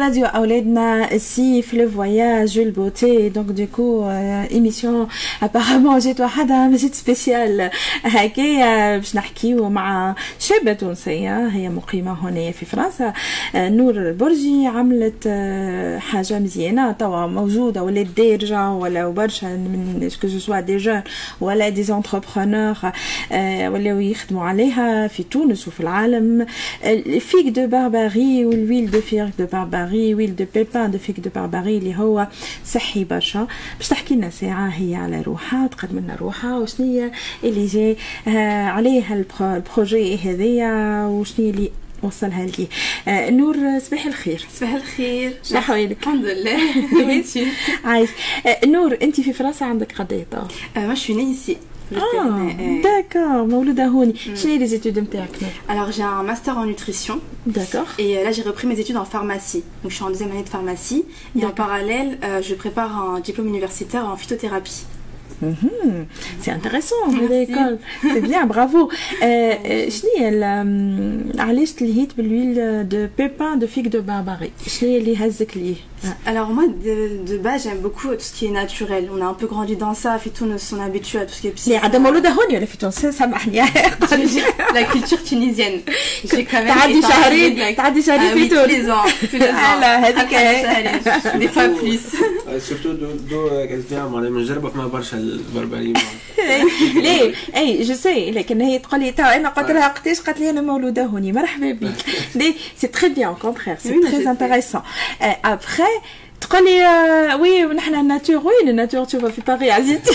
radio Aouledna Sif, le voyage, le beauté. Donc du coup, émission apparemment جيت وحدها مجيت سبيسيال هكايا باش نحكيو مع شابة تونسية هي مقيمة هنا في فرنسا. نور البرجي عملت حاجة مزيانة توا موجودة ولات دارجة ولا برشا من سكوجوا دي جون ولا دي زونتربرونور ولاو يخدموا عليها في تونس وفي العالم. الفيك دو بارباري والويل دو فيغ دو بارباري ويل دو بيبان دو فيك دو بارباري اللي هو صحي برشا باش تحكي لنا ساعة هي على روحها تقدم لنا روحها وشنية اللي جاي عليها البروجي هذايا وشنية اللي وصلها لي. نور صباح الخير. صباح الخير. شحوالك؟ الحمد لله. وانتي؟ عايش. نور انت في فرنسا عندك قد ايه طاف؟ ما شو ني سي. D'accord, Moulouda Houni. Quelles sont les études de théâtre? Alors j'ai un master en nutrition. D'accord. Et là j'ai repris mes études en pharmacie. Donc je suis en deuxième année de pharmacie. Et en parallèle, je prépare un diplôme universitaire en phytothérapie. C'est intéressant, l'école. C'est bien, bravo. Chenille, Alice, tu l'as de l'huile de pépins de figues de barbarie. Chenille, les hasekli. Alors moi, de base, j'aime beaucoup tout ce qui est naturel. On a un peu grandi dans ça. Fitoun, on habitue à tout ce qui est psy. La culture tunisienne. J'ai quand même. T'as dit chari tous les ans. Des fois plus. Surtout quelqu'un m'a dit, mais j'ai pas fait البربرية. ليه؟ اي جو سي لكن هي تقول لي انا قلت لها قداش قالت لي انا مولوده هوني مرحبا بك. ليه؟ سي تري بيان او كونترير سي تري انتريسون. ابخي تقول لي وي ونحن الناتور وين الناتور تو في باريس عزيزتي.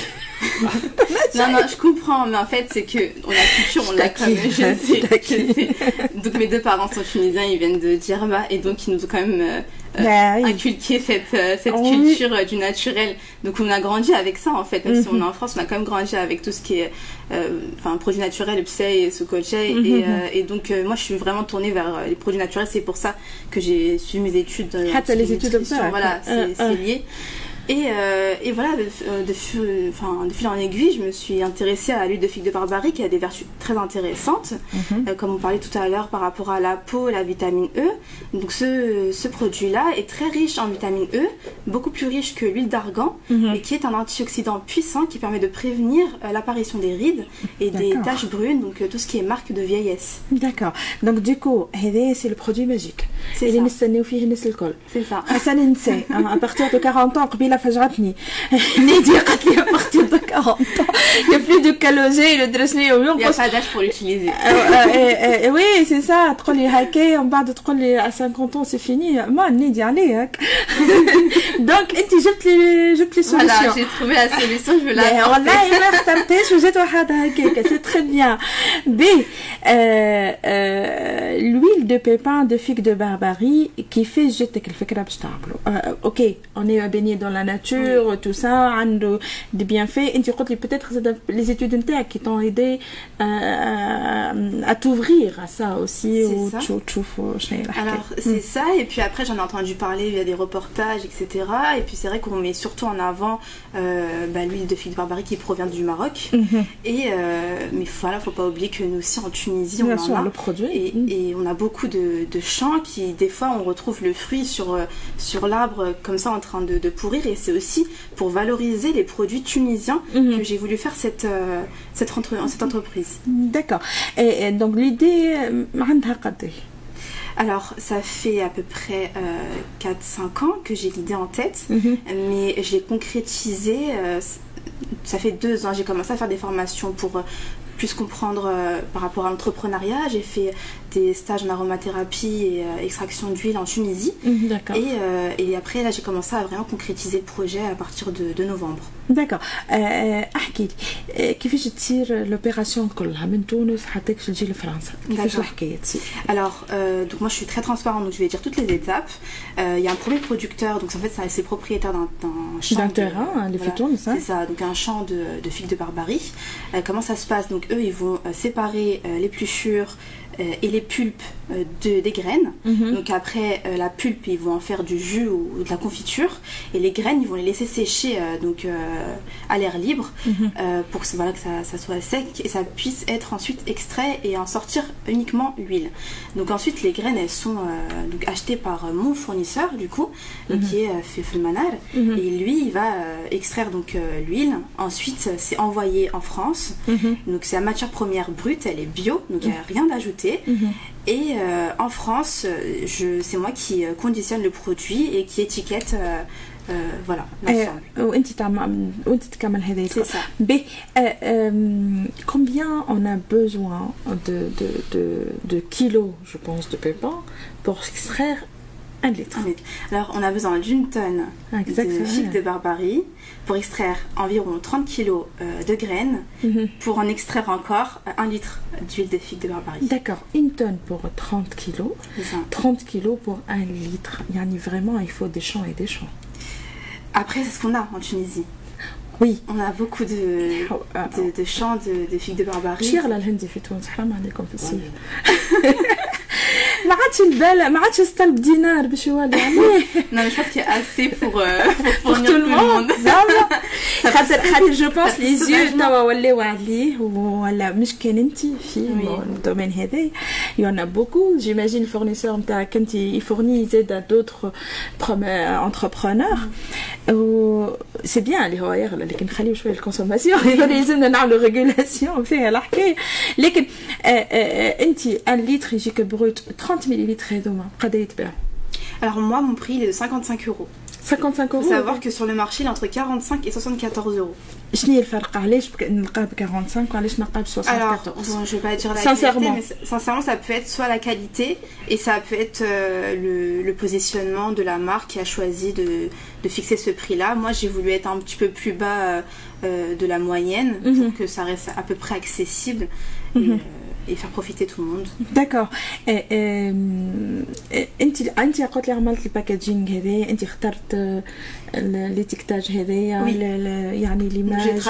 Non, non, je comprends, mais en fait, c'est que on a la culture, on l'a quand même, je sais. Donc mes deux parents sont tunisiens, ils viennent de Djerba, et donc ils nous ont quand même inculqué cette culture du naturel. Donc on a grandi avec ça, en fait, même si on est en France, on a quand même grandi avec tout ce qui est produits naturels, psy, soukotché, et donc moi je suis vraiment tournée vers les produits naturels, c'est pour ça que j'ai suivi mes études. Les études comme ça. Voilà, c'est lié. Et voilà, de fil en aiguille, je me suis intéressée à l'huile de figue de barbarie qui a des vertus très intéressantes, comme on parlait tout à l'heure par rapport à la peau, la vitamine E. Donc ce produit-là est très riche en vitamine E, beaucoup plus riche que l'huile d'argan, et qui est un antioxydant puissant qui permet de prévenir l'apparition des rides et des taches brunes, donc tout ce qui est marque de vieillesse. D'accord. Donc du coup, c'est le produit magique. C'est ça. C'est ça. À partir de 40 ans, فجعتني نادي قالت لي اختي دوك 40 يا بلو دو كالوجي لو درسني يوم يا ساداج بور يوتيليزي وي سي سا تقول لي هكايا ومن بعد تقول لي على 50 سي فيني ما نادي عليك دونك انت جبت لي سوليسيون جي تروفي لا سوليسيون جو لا والله ما اخترتهاش وجات وحدها هكاك سي تري بيان بي l'huile de pépins de figue de barbarie qui fait جاتك الفكره باش تعملوا اوكي on est baigné dans la nature, tout ça, des bienfaits. Et tu crois que peut-être les études qui t'ont aidé à t'ouvrir à ça aussi. Alors, c'est ça. Et puis après, j'en ai entendu parler via des reportages, etc. Et puis c'est vrai qu'on met surtout en avant l'huile de figue de barbarie qui provient du Maroc. Et mais voilà, faut pas oublier que nous aussi en Tunisie, on en a le produit. Et on a beaucoup de champs qui, des fois, on retrouve le fruit sur l'arbre comme ça en train de pourrir, et c'est aussi pour valoriser les produits tunisiens que j'ai voulu faire cette entreprise. D'accord. Et donc l'idée, alors ça fait à peu près 4-5 ans que j'ai l'idée en tête, mais je l'ai concrétisée, ça fait 2 ans, j'ai commencé à faire des formations pour plus comprendre par rapport à l'entrepreneuriat. J'ai fait des stages en aromathérapie et extraction d'huile en Tunisie. D'accord. Et après, là, j'ai commencé à vraiment concrétiser le projet à partir de novembre. D'accord. Ahkili, comment tu tires l'opération de Tunis jusqu'à Alger, la France? Alors, donc moi, je suis très transparente, donc je vais dire toutes les étapes. Il y a un premier producteur, donc en fait, c'est propriétaire d'un champ. D'un terrain, les Tunis. C'est ça, donc un champ de figues de barbarie. Comment ça se passe? Donc eux, ils vont séparer l'épluchure et les pulpes des graines. Donc après, la pulpe, ils vont en faire du jus ou de la confiture. Et les graines, ils vont les laisser sécher à l'air libre, pour que voilà, que ça soit sec et ça puisse être ensuite extrait et en sortir uniquement huile. Donc ensuite les graines elles sont donc achetées par mon fournisseur du coup, qui est Felfelmanar, et lui il va extraire donc l'huile, ensuite c'est envoyé en France, donc c'est la matière première brute, elle est bio, donc il n'y a rien d'ajouté. Et en France, c'est moi qui conditionne le produit et qui étiquette voilà l'ensemble. C'est ça. Mais combien on a besoin de kilos, je pense, de pépins pour extraire un litre? Alors, on a besoin d'une tonne de figues de Barbarie pour extraire environ 30 kilos de graines, pour en extraire encore 1 litre d'huile de figue de Barbarie. D'accord, une tonne pour 30 kilos, 30 kilos pour 1 litre. Yani vraiment, il faut des champs et des champs. Après, c'est ce qu'on a en Tunisie. Oui. On a beaucoup de champs de figues de Barbarie. Chire la lune des fitons, c'est pas mal de compétition. ما عادش البال ما عادش استلب دينار باش يولي عليه. انا جو بونس كي اسي بور تو لو موند خاطر جو بونس لي زيو توا ولاو عليه ولا مش كان انت في الدومين هذايا يونا بوكو جيماجين الفورنيسور نتاعك انت يفورني زاد دوطخ اونتربرونور و سي بيان اللي هو يغلى لكن نخليو شويه الكونسوماسيون لازمنا نعملوا ريغولاسيون فيها الحكايه. لكن انت 1 لتر يجيك بروت 30 millilitres et demain. Alors moi mon prix il est de 55 €. 55 €. Il faut savoir que sur le marché il est entre 45 et 74 €. Je n'ai pas le parler, je n'ai 45, je n'ai pas 74. Alors, je vais pas dire la sincèrement. Qualité, mais sincèrement ça peut être soit la qualité et ça peut être le positionnement de la marque qui a choisi de fixer ce prix-là. Moi j'ai voulu être un petit peu plus bas de la moyenne pour que ça reste à peu près accessible. Et faire profiter tout le monde. D'accord. انت قلت لي عملت الباكاجينغ هذايا، انت اخترت الاتيكتاج هذايا، يعني ليماج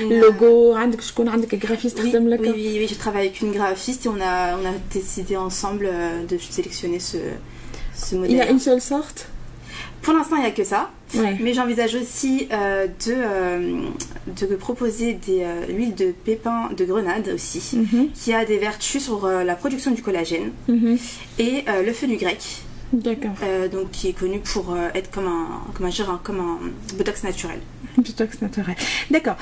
اللوغو، عندك شكون عندك جرافيست تخدم لك؟ Oui, j'ai travaillé avec une graphiste et on a décidé ensemble de sélectionner ce modèle. Il y a une seule sorte? Pour l'instant, il n'y a que ça. Ouais. Mais j'envisage aussi de proposer l'huile de pépins de grenade aussi, qui a des vertus sur la production du collagène et le fenugrec. D'accord. Donc qui est connu pour être comme un botox naturel. Botox naturel. D'accord.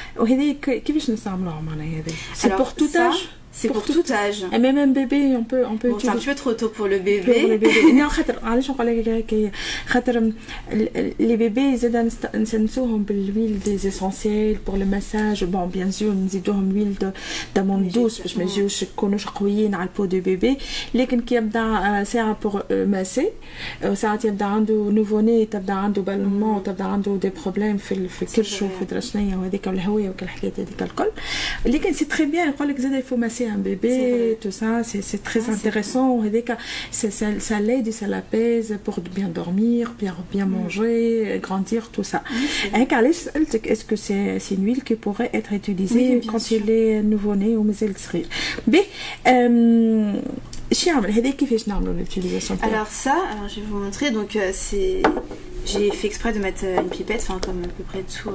C'est pour tout âge. C'est pour tout âge. Et même un bébé, on peut bon, c'est un peu trop tôt pour le bébé. Non, les bébés, ils ont l'huile des essentiels pour le massage. Bon, bien sûr, ils ont l'huile d'amande douce, parce que je connais la peau du bébé. Mais qui c'est pour masser. Ça il y a un nouveau-né, il y a un ballonnement, il y a des problèmes dans le chaud, c'est très bien. Il faut masser un bébé, tout ça, c'est très intéressant. Ça l'aide et ça l'apaise pour bien dormir, bien manger, grandir, tout ça. Est-ce que c'est une huile qui pourrait être utilisée quand il est nouveau-né ou méselserie? Mais l'utilisation. Alors ça, je vais vous montrer. Donc j'ai fait exprès de mettre une pipette, enfin comme à peu près tous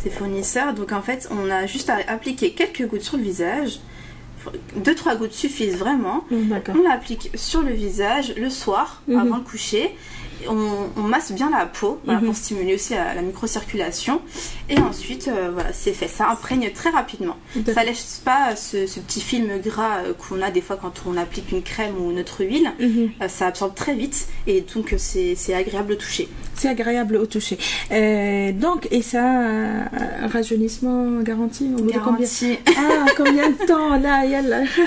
ces fournisseurs. Donc en fait, on a juste à appliquer quelques gouttes sur le visage. 2-3 gouttes suffisent vraiment. On l'applique sur le visage le soir avant le coucher. On masse bien la peau, voilà, pour stimuler aussi la microcirculation. Et ensuite, voilà, c'est fait. Ça imprègne très rapidement. Ça laisse pas ce petit film gras qu'on a des fois quand on applique une crème ou notre huile. Ça absorbe très vite et donc c'est agréable au toucher. C'est agréable au toucher. Donc, et ça, un rajeunissement garanti au bout de combien? Combien de temps là?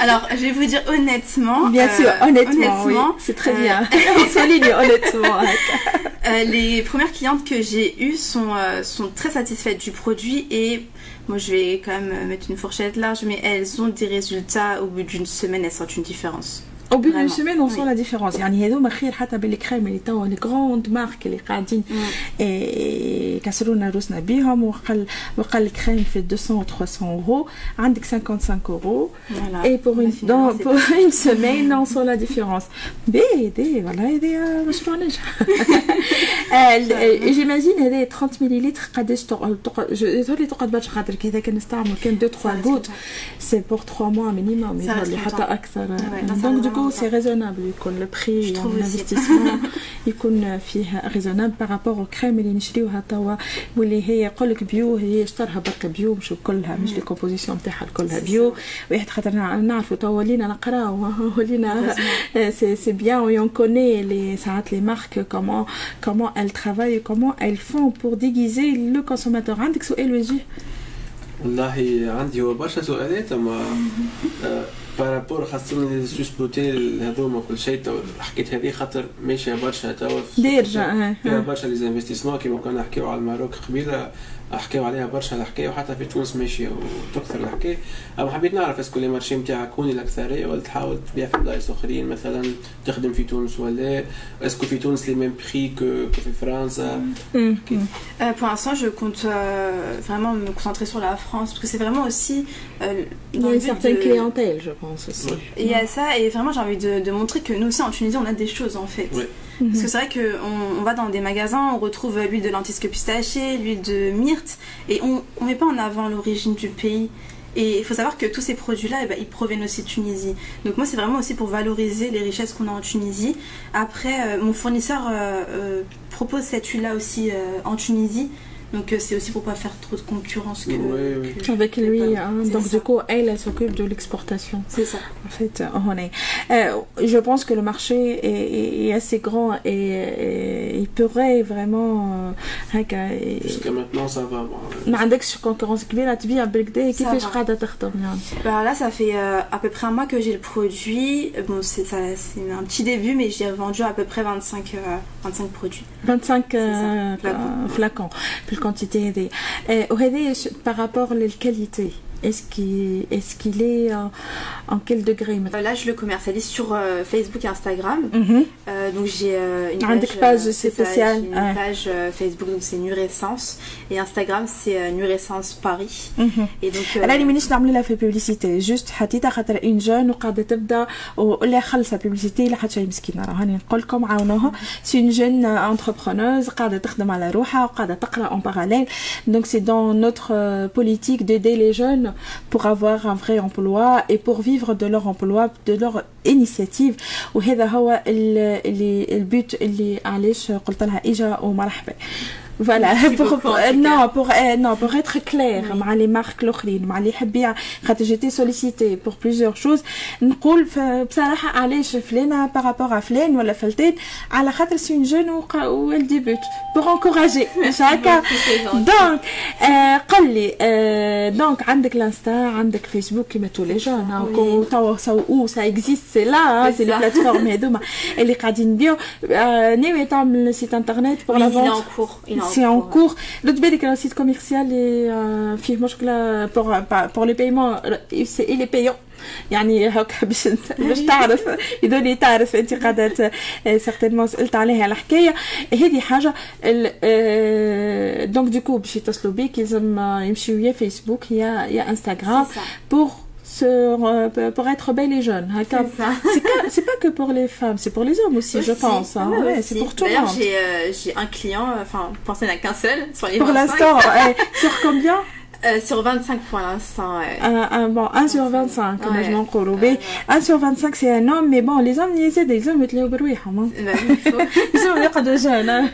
Alors, je vais vous dire honnêtement. Bien sûr, honnêtement, oui, c'est très bien. On souligne honnêtement. Les premières clientes que j'ai eues sont très satisfaites du produit et moi je vais quand même mettre une fourchette large, mais elles ont des résultats au bout d'une semaine, elles sentent une différence. au bout d'une semaine on sent la différence. يعني هذوما خير حتى باللي كريم اللي توا الكروند مارك اللي قاعدين كسرونا روسنا بيهم. وقال الكريم في 200 300 يورو عندك 55 يورو اي بور اون سيمين on sent la différence. بيدي والله هذا مشروع نجح. جيماجين هذا 30 مليلتر قداش تقعد لي تقعد باش خاطرك اذا كان نستعمل كان 2 3 غوت سي بور 3 mois minimum يظل حتى اكثر. Donc du coup c'est raisonnable يكون le prix l'investissement يكون فيها raisonnable par rapport aux crèmes اللي نشريوها توا واللي هي يقول لك بيو هي اشترها برك بيو مش كلها مش لي كومبوزيسيون تاعها كلها بيو واحد خاطر نعرفوا توا ولينا نقراو ولينا سي بيان ويون كوني لي ساعات لي مارك comment elles travaillent comment elles font pour déguiser le consommateur. عندك سؤال وجيه؟ والله عندي هو برشا سؤالات اما بارابور خاصة السوس بوتيل هذوما كل شيء توا حكيت هذه خاطر ماشية برشا توا دايرة فيها برشا ليزانفستيسمون كيما كنا نحكيو على الماروك قبيلة حكيو عليها برشا الحكاية وحتى في تونس ماشية وتكثر الحكاية. أما حبيت نعرف اسكو لي مارشي نتاعك هوني الأكثرية ولا تحاول تبيع في بلايص أخرين مثلا تخدم في تونس ولا اسكو في تونس لي ميم بخي كو في فرنسا؟ Pour l'instant je compte vraiment me concentrer sur la France parce que c'est vraiment aussi il y a une certaine clientèle je pense aussi. Il y a ça et vraiment j'ai envie de montrer que nous aussi en Tunisie on a des choses en fait. Parce que c'est vrai qu'on va dans des magasins, on retrouve l'huile de lentisque pistachée, l'huile de myrte, et on ne met pas en avant l'origine du pays. Et il faut savoir que tous ces produits-là, eh ben, ils proviennent aussi de Tunisie. Donc moi, c'est vraiment aussi pour valoriser les richesses qu'on a en Tunisie. Après, mon fournisseur propose cette huile-là aussi en Tunisie. Donc c'est aussi pour pas faire trop de concurrence que, que avec lui. Donc ça. Du coup, elle s'occupe de l'exportation. C'est ça. En fait, on est. Je pense que le marché est assez grand et il pourrait vraiment. Jusqu'à maintenant, ça va. Mais avec cette concurrence qui vient, tu viens avec des qui fait chaque attention. Bah là, ça fait à peu près un mois que j'ai le produit. Bon, c'est ça, c'est un petit début, mais j'ai vendu à peu près 25 produits. 25 flacons. الكونتيتي هذه وهذه بارابور للكاليتي est-ce qu'il est en quel degré? Là je le commercialise sur Facebook et Instagram. Donc j'ai une page spéciale, une page Facebook donc c'est Nourescence et Instagram c'est Nourescence Paris. Et donc راني مانيش نعمل لها في بوبليسيتي جوست حطيتها خاطر اون جون وقاعده تبدا ولا خلصها بوبليسيتي لا حتى شي مسكينه راني نقول لكم عاونوها سي اون جون انتربرونوز قاعده تخدم على روحها وقاعده تقرا اون باراليل. دونك سي دون نوتر بوليتيك دو دي لي جون pour avoir un vrai emploi et pour vivre de leur emploi, de leur initiative. وهذا هو البيت اللي علاش قلت لها إجا ومرحبا. Voilà, pour être clair, مع les marques الأخرين, مع اللي يحب يبيع خاطر j'étais sollicitée pour plusieurs choses. نقول بصراحة علاش فلانة بارابور à فلان ولا فلتان على خاطر سي اون جون وال ديبوت بور انكوراجي مش هكا. دونك قل لي دونك عندك الانستا عندك فيسبوك كيما تو لي جون توا سو سا اكزيست سي لا سي لي بلاتفورم هذوما اللي قاعدين نبيعوا ناوية تعمل سيت انترنت بور لا فونت. C'est en cours. L'autre bête, c'est le site commercial et pour les paiements, il est payant. يعني هكا باش تعرف يدوني تعرف انت قاعده سيغتينمون سالت عليها على الحكايه هذه حاجه. دونك ديكو باش يتصلوا بك لازم يمشيو يا فيسبوك يا انستغرام بور pour être belle et jeune. C'est pas que pour les femmes, c'est pour les hommes aussi, je pense. Hein. Ouais, c'est pour tout le monde. J'ai un client, enfin, pensez n'a qu'un seul sur les 25. Pour l'instant, sur combien? Sur 25 pour l'instant. Bon, 1 sur 25, comme je m'en corrobais. 1 sur 25, c'est un homme, mais bon, les hommes, ils aident, les hommes, ils te les obéissent. Ils sont les cadres jeunes.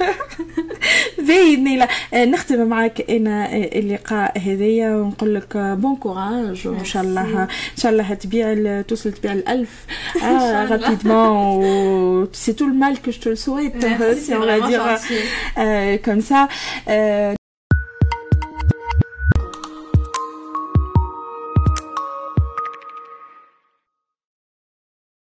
باين نيلا نختم معاك انا اللقاء هذايا ونقول لك بون كوراج وان شاء الله ان شاء الله تبيع توصل تبيع ال1000 رابيدمون. سي تو المال كو جو تو سويت سي اون لا دير كوم سا.